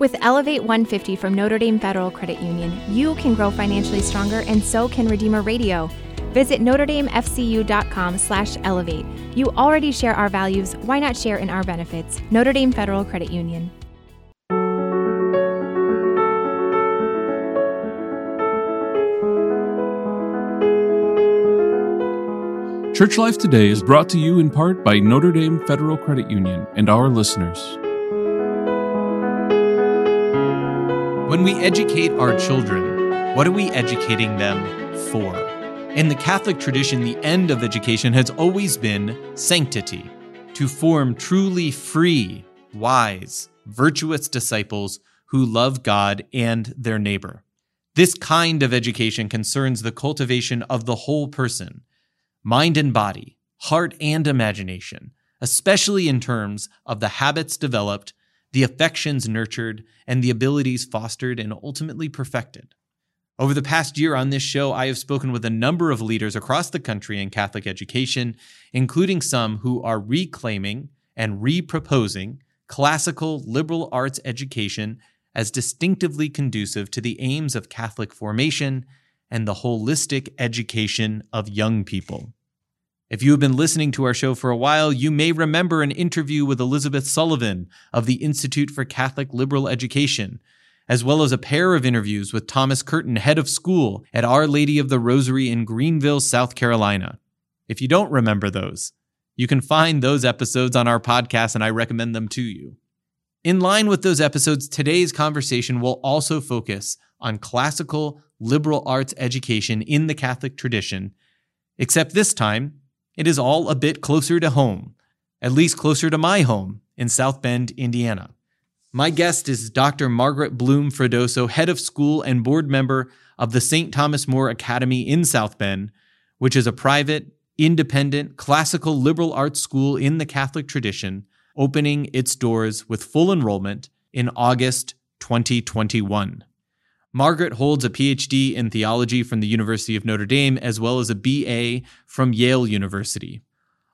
With Elevate 150 from Notre Dame Federal Credit Union, you can grow financially stronger, and so can Redeemer Radio. Visit NotreDameFCU.com/elevate. You already share our values. Why not share in our benefits? Notre Dame Federal Credit Union. Church Life Today is brought to you in part by Notre Dame Federal Credit Union and our listeners. When we educate our children, what are we educating them for? In the Catholic tradition, the end of education has always been sanctity, to form truly free, wise, virtuous disciples who love God and their neighbor. This kind of education concerns the cultivation of the whole person, mind and body, heart and imagination, especially in terms of the habits developed, the affections nurtured, and the abilities fostered and ultimately perfected. Over the past year on this show, I have spoken with a number of leaders across the country in Catholic education, including some who are reclaiming and reproposing classical liberal arts education as distinctively conducive to the aims of Catholic formation and the holistic education of young people. If you have been listening to our show for a while, you may remember an interview with Elizabeth Sullivan of the Institute for Catholic Liberal Education, as well as a pair of interviews with Thomas Curtin, head of school at Our Lady of the Rosary in Greenville, South Carolina. If you don't remember those, you can find those episodes on our podcast, and I recommend them to you. In line with those episodes, today's conversation will also focus on classical liberal arts education in the Catholic tradition, except this time, it is all a bit closer to home, at least closer to my home in South Bend, Indiana. My guest is Dr. Margaret Blume-Fredoso, head of school and board member of the St. Thomas More Academy in South Bend, which is a private, independent, classical liberal arts school in the Catholic tradition, opening its doors with full enrollment in August 2021. Margaret holds a PhD in theology from the University of Notre Dame, as well as a BA from Yale University.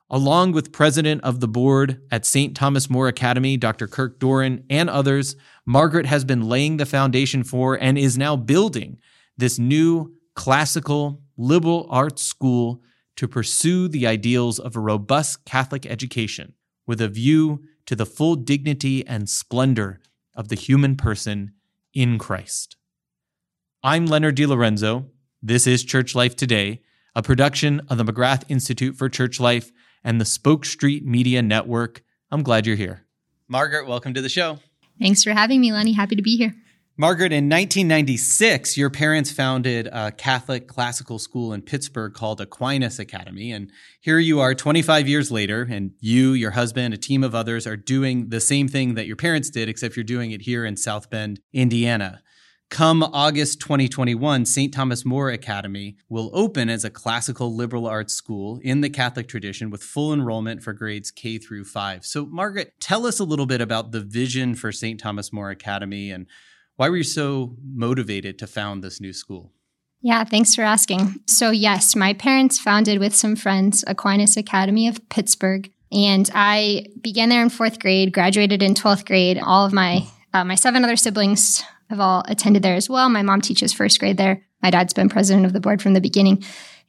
Along with president of the board at St. Thomas More Academy, Dr. Kirk Doran, and others, Margaret has been laying the foundation for and is now building this new classical liberal arts school to pursue the ideals of a robust Catholic education with a view to the full dignity and splendor of the human person in Christ. I'm Leonard DiLorenzo. This is Church Life Today, a production of the McGrath Institute for Church Life and the Spoke Street Media Network. I'm glad you're here. Margaret, welcome to the show. Thanks for having me, Lenny. Happy to be here. Margaret, in 1996, your parents founded a Catholic classical school in Pittsburgh called Aquinas Academy. And here you are 25 years later, and you, your husband, a team of others are doing the same thing that your parents did, except you're doing it here in South Bend, Indiana. Come August 2021, St. Thomas More Academy will open as a classical liberal arts school in the Catholic tradition with full enrollment for grades K through 5. So, Margaret, tell us a little bit about the vision for St. Thomas More Academy and why were you so motivated to found this new school? Yeah, thanks for asking. So, yes, my parents founded with some friends Aquinas Academy of Pittsburgh, and I began there in fourth grade, graduated in 12th grade. All of my seven other siblings have all attended there as well. My mom teaches first grade there. My dad's been president of the board from the beginning.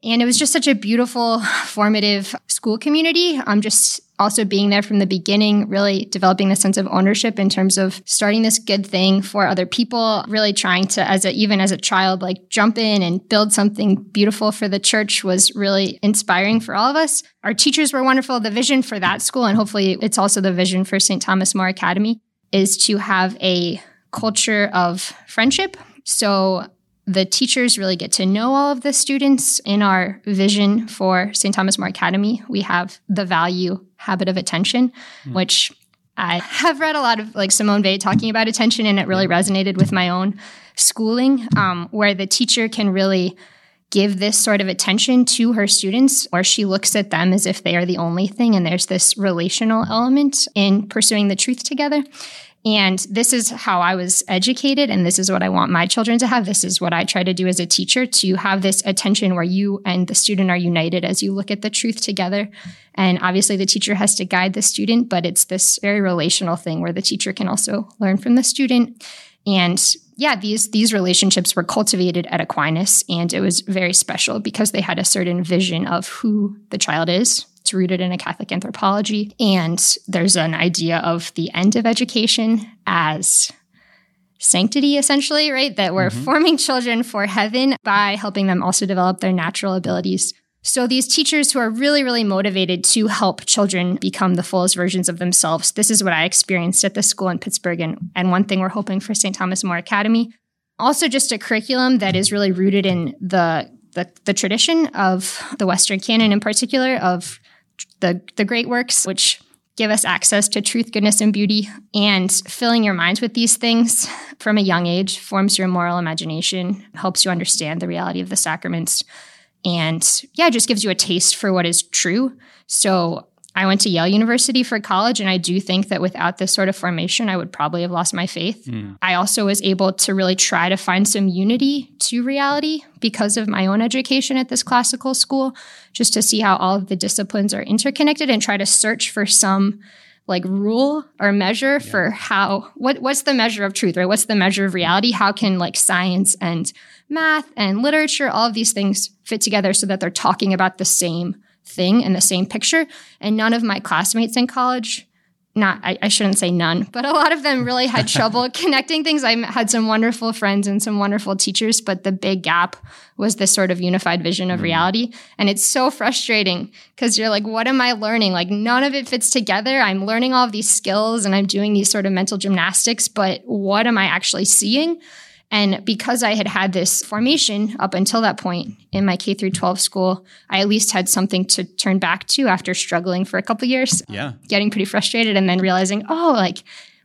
And it was just such a beautiful, formative school community. Just also being there from the beginning, really developing the sense of ownership in terms of starting this good thing for other people, really trying to, even as a child, like jump in and build something beautiful for the church was really inspiring for all of us. Our teachers were wonderful. The vision for that school, and hopefully it's also the vision for St. Thomas More Academy, is to have a culture of friendship. So the teachers really get to know all of the students. In our vision for St. Thomas More Academy, we have the value habit of attention, which I have read a lot of, like Simone Weil talking about attention, and it really resonated with my own schooling, where the teacher can really give this sort of attention to her students, where she looks at them as if they are the only thing, and there's this relational element in pursuing the truth together. And this is how I was educated, and this is what I want my children to have. This is what I try to do as a teacher, to have this attention where you and the student are united as you look at the truth together. And obviously the teacher has to guide the student, but it's this very relational thing where the teacher can also learn from the student. And yeah, these relationships were cultivated at Aquinas, and it was very special because they had a certain vision of who the child is. It's rooted in a Catholic anthropology, and there's an idea of the end of education as sanctity, essentially, right? That we're forming children for heaven by helping them also develop their natural abilities. So these teachers who are really, really motivated to help children become the fullest versions of themselves, this is what I experienced at the school in Pittsburgh, and one thing we're hoping for St. Thomas More Academy. Also just a curriculum that is really rooted in the tradition of the Western canon, in particular, of the great works, which give us access to truth, goodness, and beauty. And filling your mind with these things from a young age forms your moral imagination, helps you understand the reality of the sacraments, and yeah, just gives you a taste for what is true. So I went to Yale University for college, and I do think that without this sort of formation, I would probably have lost my faith. I also was able to really try to find some unity to reality because of my own education at this classical school, just to see how all of the disciplines are interconnected and try to search for some like rule or measure for how, what's the measure of truth, right? What's the measure of reality? How can like science and math and literature, all of these things fit together so that they're talking about the same thing in the same picture? And none of my classmates in college, I shouldn't say none, but a lot of them really had trouble connecting things. I had some wonderful friends and some wonderful teachers, but the big gap was this sort of unified vision of reality. And it's so frustrating because you're like, what am I learning? Like none of it fits together. I'm learning all of these skills and I'm doing these sort of mental gymnastics, but what am I actually seeing? And because I had this formation up until that point in my K through 12 school, I at least had something to turn back to after struggling for a couple of years, getting pretty frustrated, and then realizing,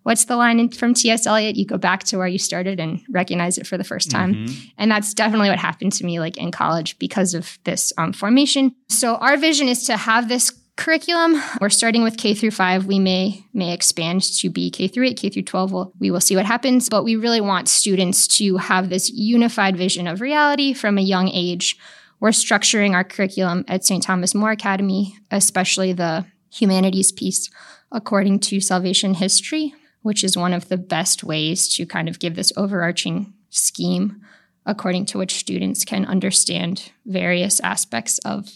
what's the line from T.S. Eliot? You go back to where you started and recognize it for the first time. And that's definitely what happened to me like in college because of this formation. So our vision is to have this curriculum. We're starting with K through 5. We may expand to be K through 8, K through 12. We will see what happens. But we really want students to have this unified vision of reality from a young age. We're structuring our curriculum at St. Thomas More Academy, especially the humanities piece, according to salvation history, which is one of the best ways to kind of give this overarching scheme according to which students can understand various aspects of,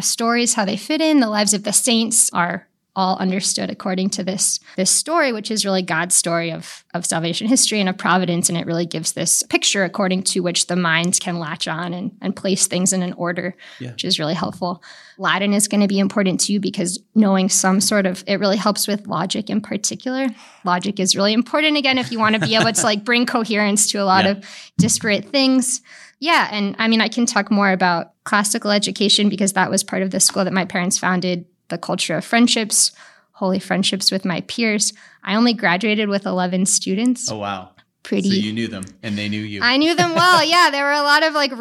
stories, how they fit in. The lives of the saints are all understood according to this story, which is really God's story of salvation history and of providence. And it really gives this picture according to which the mind can latch on and place things in an order, which is really helpful. Latin is going to be important too, because knowing some sort of, it really helps with logic in particular. Logic is really important, again, if you want to be able to like bring coherence to a lot of disparate things. Yeah, and I mean, I can talk more about classical education because that was part of the school that my parents founded. The culture of friendships, holy friendships with my peers. I only graduated with 11 students. Oh, wow. Pretty. So you knew them and they knew you. I knew them well. Yeah. There were a lot of like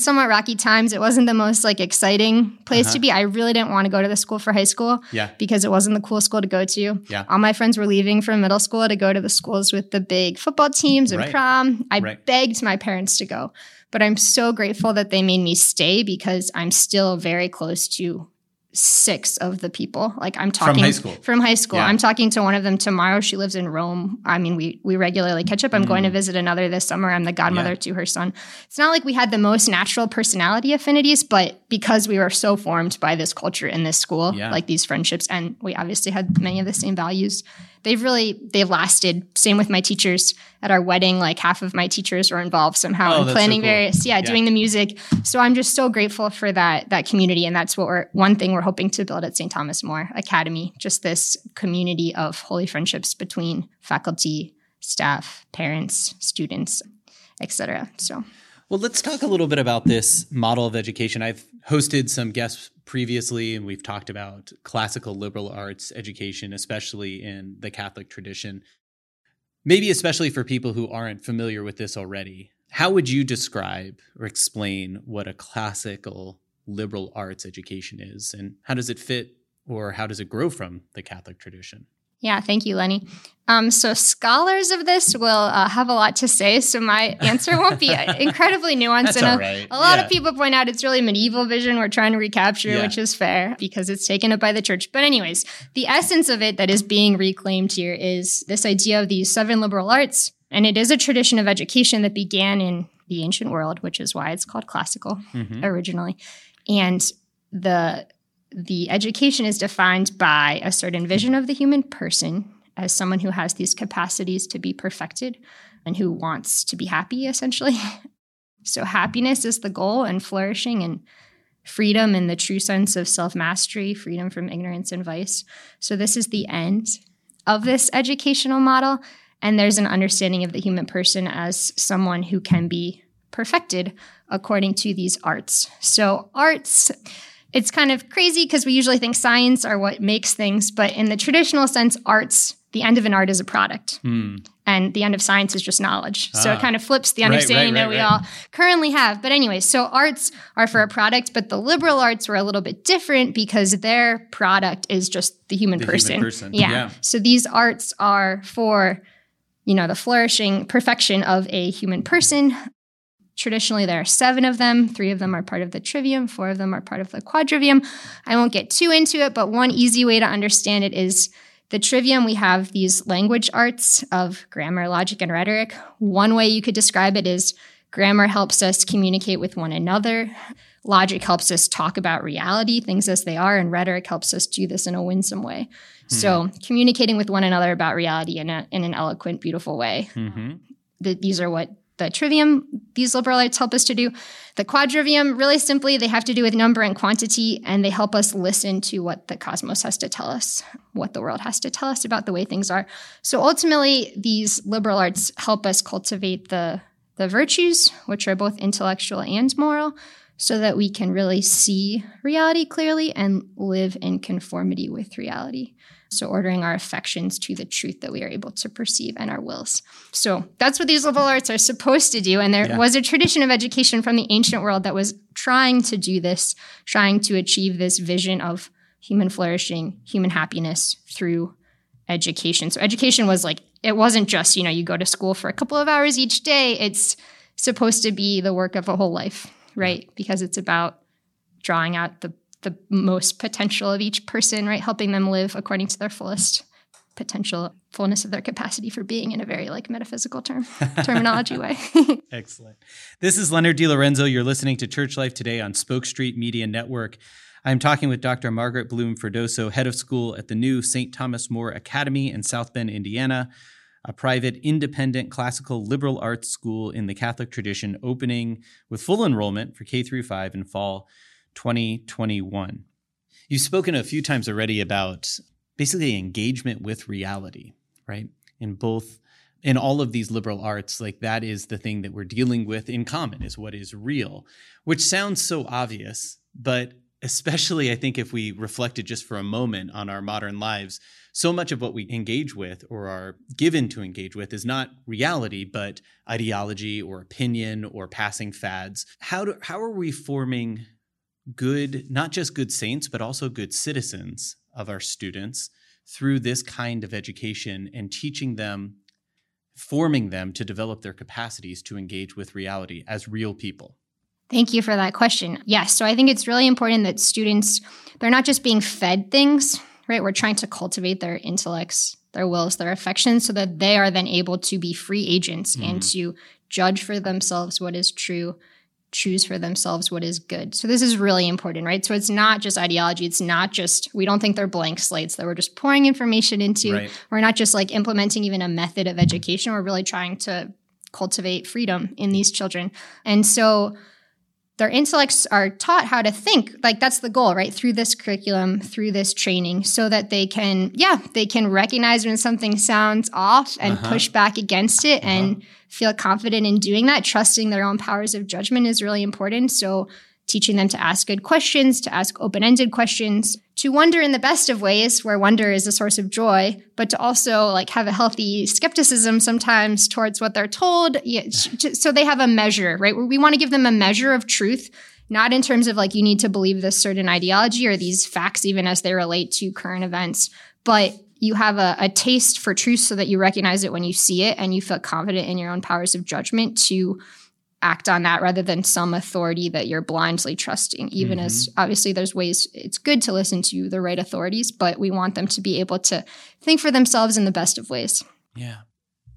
somewhat rocky times. It wasn't the most like exciting place to be. I really didn't want to go to the school for high school because it wasn't the cool school to go to. Yeah. All my friends were leaving from middle school to go to the schools with the big football teams and prom. I begged my parents to go, but I'm so grateful that they made me stay because I'm still very close to 6 of the people. Like I'm talking from high school. Yeah. I'm talking to one of them tomorrow. She lives in Rome. I mean, we regularly catch up. I'm going to visit another this summer. I'm the godmother to her son. It's not like we had the most natural personality affinities, but because we were so formed by this culture in this school, like these friendships, and we obviously had many of the same values, they've lasted. Same with my teachers at our wedding. Like half of my teachers were involved somehow in planning various, doing the music. So I'm just so grateful for that community. And that's one thing we're hoping to build at St. Thomas More Academy, just this community of holy friendships between faculty, staff, parents, students, etc. So, well, let's talk a little bit about this model of education. I've hosted some guests previously, and we've talked about classical liberal arts education, especially in the Catholic tradition, maybe especially for people who aren't familiar with this already. How would you describe or explain what a classical liberal arts education is, and how does it fit or how does it grow from the Catholic tradition? Yeah, thank you, Lenny. So scholars of this will have a lot to say, so my answer won't be incredibly nuanced. That's all right. A lot of people point out it's really medieval vision we're trying to recapture, which is fair because it's taken up by the church. But anyways, the essence of it that is being reclaimed here is this idea of the seven liberal arts, and it is a tradition of education that began in the ancient world, which is why it's called classical originally. And the education is defined by a certain vision of the human person as someone who has these capacities to be perfected and who wants to be happy, essentially. So happiness is the goal, and flourishing and freedom in the true sense of self-mastery, freedom from ignorance and vice. So this is the end of this educational model. And there's an understanding of the human person as someone who can be perfected according to these arts. So arts... it's kind of crazy because we usually think science are what makes things, but in the traditional sense, arts, the end of an art is a product. And the end of science is just knowledge. So it kind of flips the understanding that we all currently have. But anyway, so arts are for a product, but the liberal arts were a little bit different because their product is just the human person. Yeah. So these arts are for, you know, the flourishing perfection of a human person. Traditionally, there are seven of them. Three of them are part of the trivium. Four of them are part of the quadrivium. I won't get too into it, but one easy way to understand it is the trivium. We have these language arts of grammar, logic, and rhetoric. One way you could describe it is grammar helps us communicate with one another. Logic helps us talk about reality, things as they are, and rhetoric helps us do this in a winsome way. So communicating with one another about reality in an eloquent, beautiful way. These are what the trivium, these liberal arts help us to do. The quadrivium, really simply, they have to do with number and quantity, and they help us listen to what the cosmos has to tell us, what the world has to tell us about the way things are. So ultimately, these liberal arts help us cultivate the virtues, which are both intellectual and moral, so that we can really see reality clearly and live in conformity with reality. So ordering our affections to the truth that we are able to perceive and our wills. So that's what these liberal arts are supposed to do. And there was a tradition of education from the ancient world that was trying to do this, trying to achieve this vision of human flourishing, human happiness through education. So education was like, it wasn't just, you know, you go to school for a couple of hours each day. It's supposed to be the work of a whole life, right? Because it's about drawing out the most potential of each person, right? Helping them live according to their fullest potential, fullness of their capacity for being, in a very like metaphysical terminology way. Excellent. This is Leonard DiLorenzo. You're listening to Church Life Today on Spoke Street Media Network. I'm talking with Dr. Margaret Blume-Fredoso, head of school at the new St. Thomas More Academy in South Bend, Indiana, a private, independent, classical, liberal arts school in the Catholic tradition, opening with full enrollment for K through 5 in fall 2021. You've spoken a few times already about basically engagement with reality, right? In all of these liberal arts, like that is the thing that we're dealing with in common, is what is real, which sounds so obvious, but especially I think if we reflected just for a moment on our modern lives, so much of what we engage with or are given to engage with is not reality, but ideology or opinion or passing fads. How are we forming good, not just good saints, but also good citizens of our students through this kind of education and teaching them, forming them to develop their capacities to engage with reality as real people? Thank you for that question. Yes. So I think it's really important that students, they're not just being fed things, right? We're trying to cultivate their intellects, their wills, their affections, so that they are then able to be free agents and to judge for themselves what is true, choose for themselves what is good. So this is really important, right? So it's not just ideology. It's not just, we don't think they're blank slates that we're just pouring information into. Right. We're not just like implementing even a method of education. We're really trying to cultivate freedom in these children. And so their intellects are taught how to think. Like that's the goal, right? Through this curriculum, through this training, so that they can, they can recognize when something sounds off and push back against it and feel confident in doing that. Trusting their own powers of judgment is really important. So teaching them to ask good questions, to ask open-ended questions, to wonder in the best of ways, where wonder is a source of joy, but to also like have a healthy skepticism sometimes towards what they're told. So they have a measure, right? We want to give them a measure of truth, not in terms of like you need to believe this certain ideology or these facts even as they relate to current events, but you have a taste for truth so that you recognize it when you see it, and you feel confident in your own powers of judgment to act on that rather than some authority that you're blindly trusting, even as obviously there's ways it's good to listen to the right authorities, but we want them to be able to think for themselves in the best of ways. Yeah.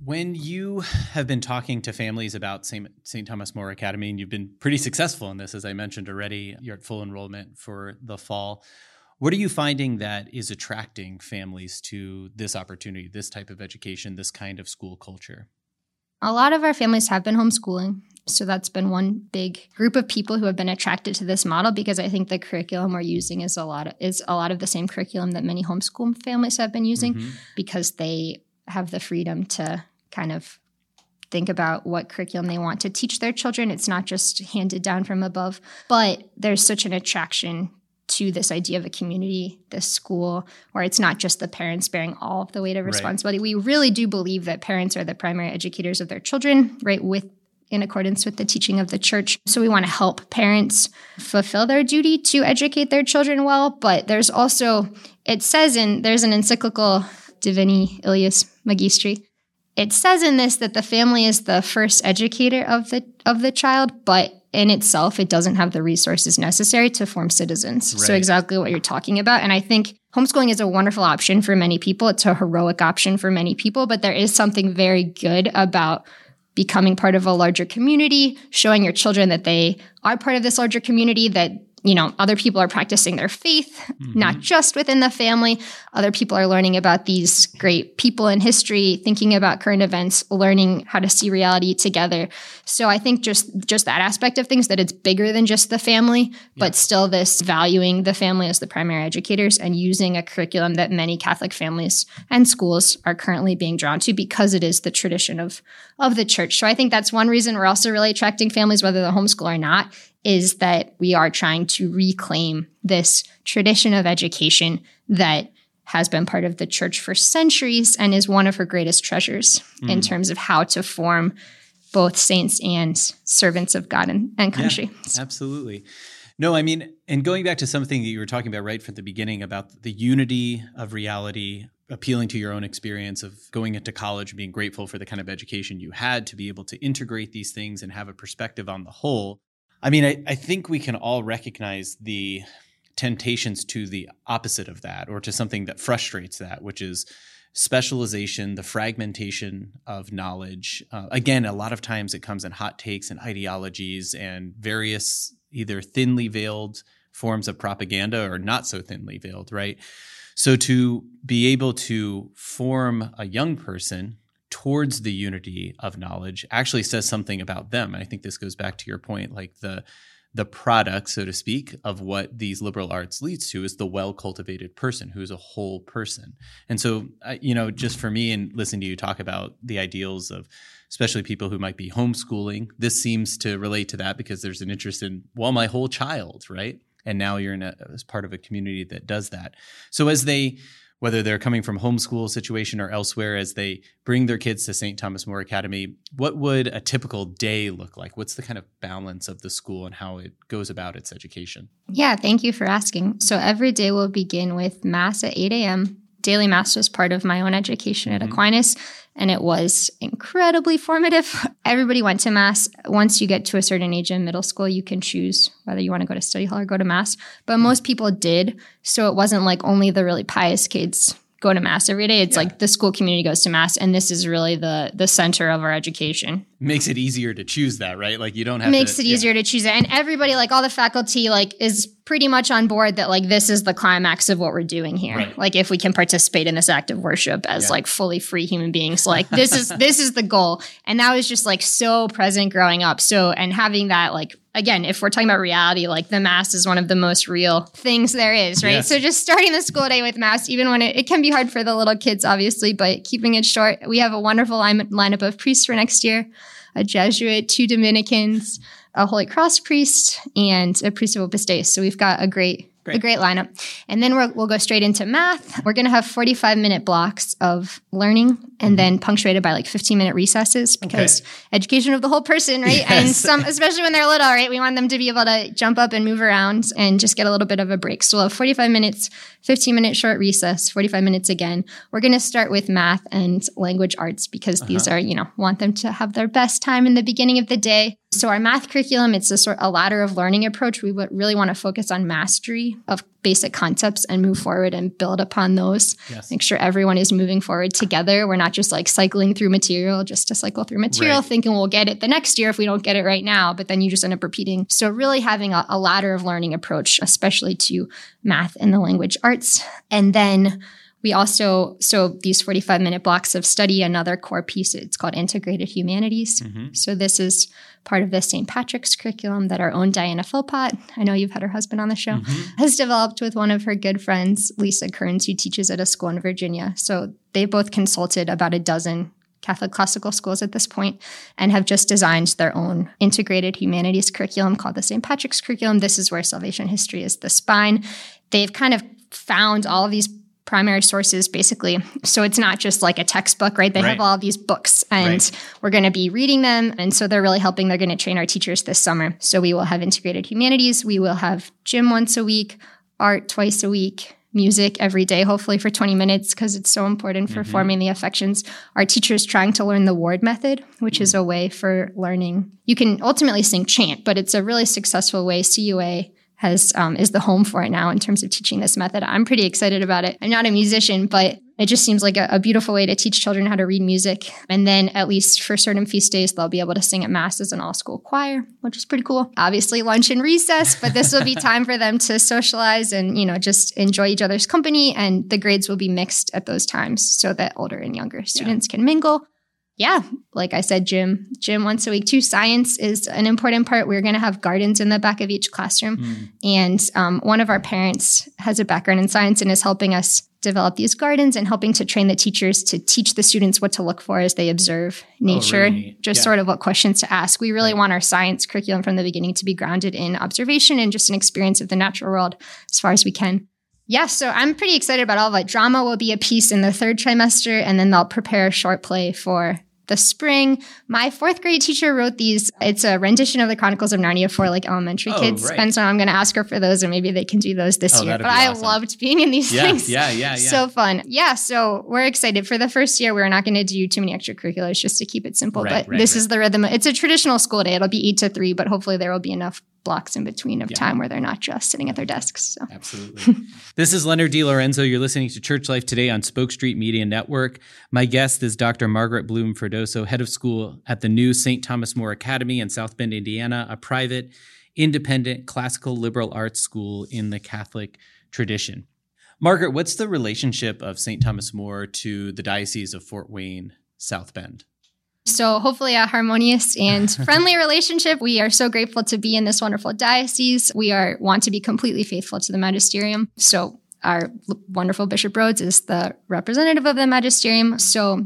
When you have been talking to families about St. Thomas More Academy, and you've been pretty successful in this, as I mentioned already, you're at full enrollment for the fall. What are you finding that is attracting families to this opportunity, this type of education, this kind of school culture? A lot of our families have been homeschooling. So that's been one big group of people who have been attracted to this model, because I think the curriculum we're using is a lot of the same curriculum that many homeschool families have been using, because they have the freedom to kind of think about what curriculum they want to teach their children. It's not just handed down from above, but there's such an attraction to this idea of a community, this school, where it's not just the parents bearing all of the weight of responsibility. Right. We really do believe that parents are the primary educators of their children, right, in accordance with the teaching of the church. So we want to help parents fulfill their duty to educate their children well. But there's also, it says there's an encyclical, Divini Illius Magistri. It says in this that the family is the first educator of the child, but in itself, it doesn't have the resources necessary to form citizens. Right. So exactly what you're talking about. And I think homeschooling is a wonderful option for many people. It's a heroic option for many people, but there is something very good about becoming part of a larger community, showing your children that they are part of this larger community, that, you know, other people are practicing their faith, not just within the family. Other people are learning about these great people in history, thinking about current events, learning how to see reality together. So I think just that aspect of things, that it's bigger than just the family, but still this valuing the family as the primary educators and using a curriculum that many Catholic families and schools are currently being drawn to because it is the tradition of the church. So I think that's one reason we're also really attracting families, whether they're homeschool or not, is that we are trying to reclaim this tradition of education that has been part of the church for centuries and is one of her greatest treasures in terms of how to form both saints and servants of God and country. Yeah, absolutely. No, I mean, and going back to something that you were talking about right from the beginning about the unity of reality, appealing to your own experience of going into college, being grateful for the kind of education you had to be able to integrate these things and have a perspective on the whole. I mean, I think we can all recognize the temptations to the opposite of that, or to something that frustrates that, which is specialization, the fragmentation of knowledge. Again, a lot of times it comes in hot takes and ideologies and various either thinly veiled forms of propaganda or not so thinly veiled, right? So to be able to form a young person towards the unity of knowledge actually says something about them. And I think this goes back to your point, like the product, so to speak, of what these liberal arts leads to is the well-cultivated person who is a whole person. And so, you know, just for me and listening to you talk about the ideals of especially people who might be homeschooling, this seems to relate to that because there's an interest in, well, my whole child, right? And now you're as part of a community that does that. So as they... whether they're coming from homeschool situation or elsewhere, as they bring their kids to St. Thomas More Academy, what would a typical day look like? What's the kind of balance of the school and how it goes about its education? Yeah, thank you for asking. So every day we'll begin with Mass at 8 a.m. Daily Mass was part of my own education at Aquinas, and it was incredibly formative. Everybody went to Mass. Once you get to a certain age in middle school, you can choose whether you want to go to study hall or go to Mass. But most people did, so it wasn't like only the really pious kids go to Mass every day. It's like the school community goes to Mass, and this is really the center of our education. Makes it easier to choose that, right? Like you don't have easier to choose it. And everybody, like all the faculty, like is pretty much on board that like this is the climax of what we're doing here. Right. Like if we can participate in this act of worship as like fully free human beings, like this is the goal. And that was just like so present growing up. So, and having that, like, again, if we're talking about reality, like the Mass is one of the most real things there is, right? Yes. So just starting the school day with Mass, even when it can be hard for the little kids, obviously, but keeping it short, we have a wonderful lineup of priests for next year. A Jesuit, 2 Dominicans, a Holy Cross priest, and a priest of Opus Dei. So we've got a great Great. A great lineup. And then we'll go straight into math. We're going to have 45-minute blocks of learning and then punctuated by like 15-minute recesses because education of the whole person, right? Yes. And some, especially when they're little, right? We want them to be able to jump up and move around and just get a little bit of a break. So we'll have 45 minutes, 15-minute short recess, 45 minutes again. We're going to start with math and language arts because these are, you know, want them to have their best time in the beginning of the day. So our math curriculum, it's a ladder of learning approach. We really want to focus on mastery of basic concepts and move forward and build upon those. Yes. Make sure everyone is moving forward together. We're not just like cycling through material just to cycle through material, thinking we'll get it the next year if we don't get it right now, but then you just end up repeating. So really having a ladder of learning approach, especially to math and the language arts. And then we also, so these 45-minute blocks of study, another core piece, it's called Integrated Humanities. Mm-hmm. So this is part of the St. Patrick's curriculum that our own Diana Philpott, I know you've had her husband on the show, has developed with one of her good friends, Lisa Kearns, who teaches at a school in Virginia. So they both consulted about a dozen Catholic classical schools at this point and have just designed their own integrated humanities curriculum called the St. Patrick's curriculum. This is where salvation history is the spine. They've kind of found all of these primary sources, basically. So it's not just like a textbook, right? They have all these books and we're going to be reading them. And so they're really helping. They're going to train our teachers this summer. So we will have integrated humanities. We will have gym once a week, art twice a week, music every day, hopefully for 20 minutes because it's so important for forming the affections. Our teacher's trying to learn the Ward method, which is a way for learning. You can ultimately sing chant, but it's a really successful way. CUA has is the home for it now in terms of teaching this method. I'm pretty excited about it. I'm not a musician, but it just seems like a beautiful way to teach children how to read music. And then at least for certain feast days, they'll be able to sing at Mass as an all-school choir, which is pretty cool. Obviously, lunch and recess, but this will be time for them to socialize and, you know, just enjoy each other's company. And the grades will be mixed at those times so that older and younger students can mingle. Yeah, like I said, gym once a week too. Science is an important part. We're going to have gardens in the back of each classroom. And one of our parents has a background in science and is helping us develop these gardens and helping to train the teachers to teach the students what to look for as they observe nature, sort of what questions to ask. We really want our science curriculum from the beginning to be grounded in observation and just an experience of the natural world as far as we can. Yeah, so I'm pretty excited about all of it. Drama will be a piece in the third trimester, and then they'll prepare a short play for the spring. My fourth grade teacher wrote these. It's a rendition of the Chronicles of Narnia for like elementary kids. Right. And so I'm going to ask her for those, and maybe they can do those this year. But I loved being in these things. Yeah. So fun. Yeah, so we're excited. For the first year, we're not going to do too many extracurriculars just to keep it simple. But this is the rhythm. It's a traditional school day. It'll be 8 to 3, but hopefully there will be enough blocks in between of time where they're not just sitting at their desks. So. Absolutely. This is Leonard DiLorenzo. You're listening to Church Life Today on Spoke Street Media Network. My guest is Dr. Margaret Blume-Fredoso, head of school at the new St. Thomas More Academy in South Bend, Indiana, a private, independent, classical liberal arts school in the Catholic tradition. Margaret, what's the relationship of St. Thomas More to the Diocese of Fort Wayne, South Bend? So hopefully a harmonious and friendly relationship. We are so grateful to be in this wonderful diocese. We want to be completely faithful to the magisterium. So our wonderful Bishop Rhodes is the representative of the magisterium. So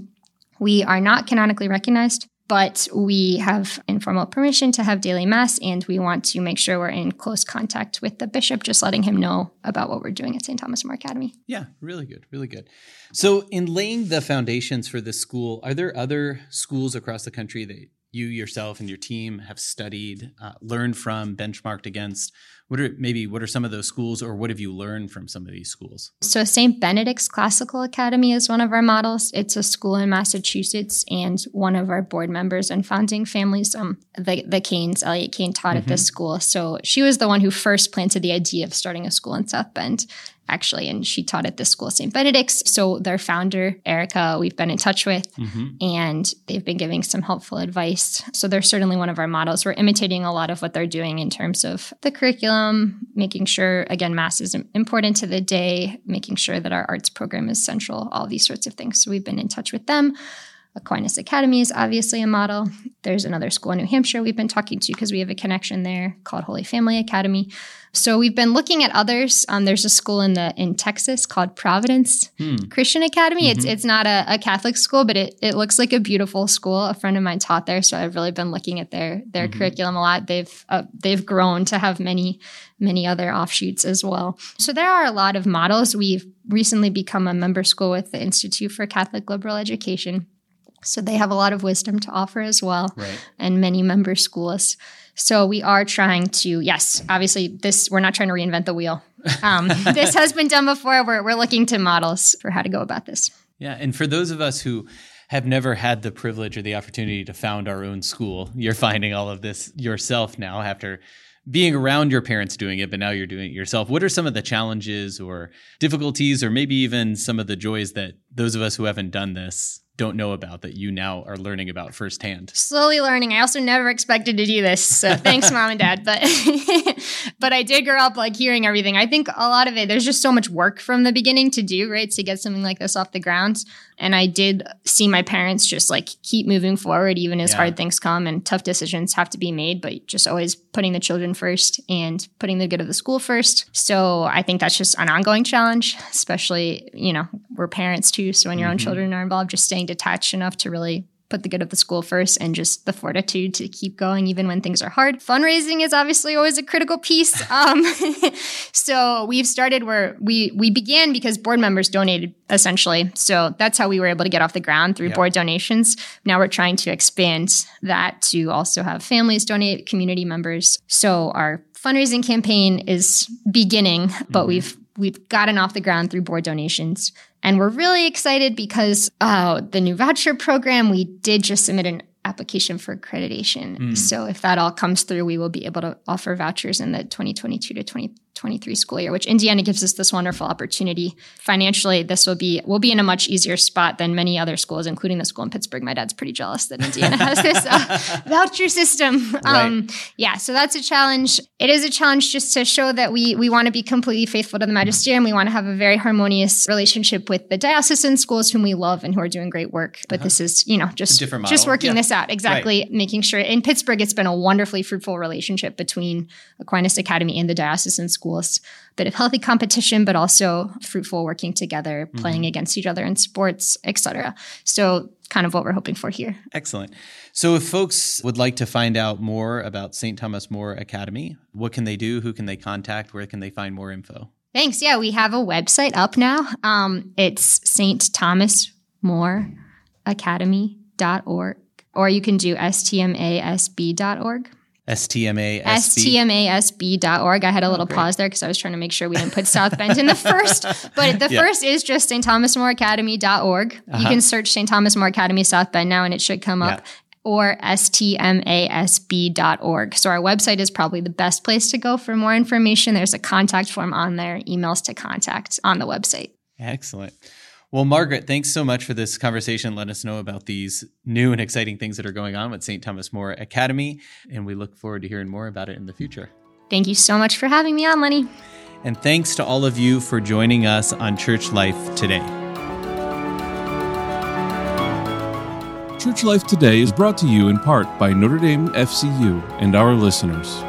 we are not canonically recognized, but we have informal permission to have daily Mass, and we want to make sure we're in close contact with the bishop, just letting him know about what we're doing at St. Thomas More Academy. Yeah, really good, really good. So in laying the foundations for this school, are there other schools across the country that you yourself and your team have studied, learned from, benchmarked against? What are some of those schools, or what have you learned from some of these schools? So St. Benedict's Classical Academy is one of our models. It's a school in Massachusetts, and one of our board members and founding families, the Cains, Elliot Cain, taught at this school. So she was the one who first planted the idea of starting a school in South Bend, actually, and she taught at this school, St. Benedict's. So their founder, Erica, we've been in touch with, and they've been giving some helpful advice. So they're certainly one of our models. We're imitating a lot of what they're doing in terms of the curriculum, making sure, again, Mass is important to the day, making sure that our arts program is central, all these sorts of things. So we've been in touch with them. Aquinas Academy is obviously a model. There's another school in New Hampshire we've been talking to because we have a connection there called Holy Family Academy. So we've been looking at others. There's a school in Texas called Providence Christian Academy. Mm-hmm. It's not a Catholic school, but it looks like a beautiful school. A friend of mine taught there, so I've really been looking at their mm-hmm. curriculum a lot. They've grown to have many other offshoots as well. So there are a lot of models. We've recently become a member school with the Institute for Catholic Liberal Education. So they have a lot of wisdom to offer as well, right. And many member schools. So we are trying to, yes, obviously we're not trying to reinvent the wheel. This has been done before. We're looking to models for how to go about this. Yeah. And for those of us who have never had the privilege or the opportunity to found our own school, you're finding all of this yourself now after being around your parents doing it, but now you're doing it yourself. What are some of the challenges or difficulties, or maybe even some of the joys that those of us who haven't done this don't know about that you now are learning about firsthand? Slowly learning. I also never expected to do this. So thanks, Mom and Dad. But I did grow up like hearing everything. I think a lot of it, there's just so much work from the beginning to do, right? To get something like this off the ground. And I did see my parents just like keep moving forward, even as hard things come and tough decisions have to be made, but just always putting the children first and putting the good of the school first. So I think that's just an ongoing challenge, especially, we're parents too. So when your own children are involved, just staying detached enough to really put the good of the school first and just the fortitude to keep going even when things are hard. Fundraising is obviously always a critical piece. So we've started where we began because board members donated essentially. So that's how we were able to get off the ground through board donations. Now we're trying to expand that to also have families donate, community members. So our fundraising campaign is beginning, but we've gotten off the ground through board donations. And we're really excited because the new voucher program, we did just submit an application for accreditation. So if that all comes through, we will be able to offer vouchers in the 2022 to 2023 school year, which Indiana gives us this wonderful opportunity. Financially, we'll be in a much easier spot than many other schools, including the school in Pittsburgh. My dad's pretty jealous that Indiana has this voucher system. Right. Yeah, so that's a challenge. It is a challenge just to show that we want to be completely faithful to the magisterium. We want to have a very harmonious relationship with the diocesan schools whom we love and who are doing great work. But this is, just working this out. Exactly. Right. Making sure in Pittsburgh, it's been a wonderfully fruitful relationship between Aquinas Academy and the diocesan schools. Bit of healthy competition, but also fruitful working together, playing against each other in sports, et cetera. So kind of what we're hoping for here. Excellent. So if folks would like to find out more about St. Thomas More Academy, what can they do? Who can they contact? Where can they find more info? Thanks. Yeah, we have a website up now. It's stthomasmoreacademy.org. Or you can do stmasb.org. STMASB.org. I had a little pause there because I was trying to make sure we didn't put South Bend in the first. But the first is just St. Thomas More Academy.org. You can search St. Thomas More Academy South Bend now and it should come up. Or stmasb.org. So our website is probably the best place to go for more information. There's a contact form on there, emails to contact on the website. Excellent. Well, Margaret, thanks so much for this conversation. Let us know about these new and exciting things that are going on with St. Thomas More Academy, and we look forward to hearing more about it in the future. Thank you so much for having me on, Lenny. And thanks to all of you for joining us on Church Life Today. Church Life Today is brought to you in part by Notre Dame FCU and our listeners.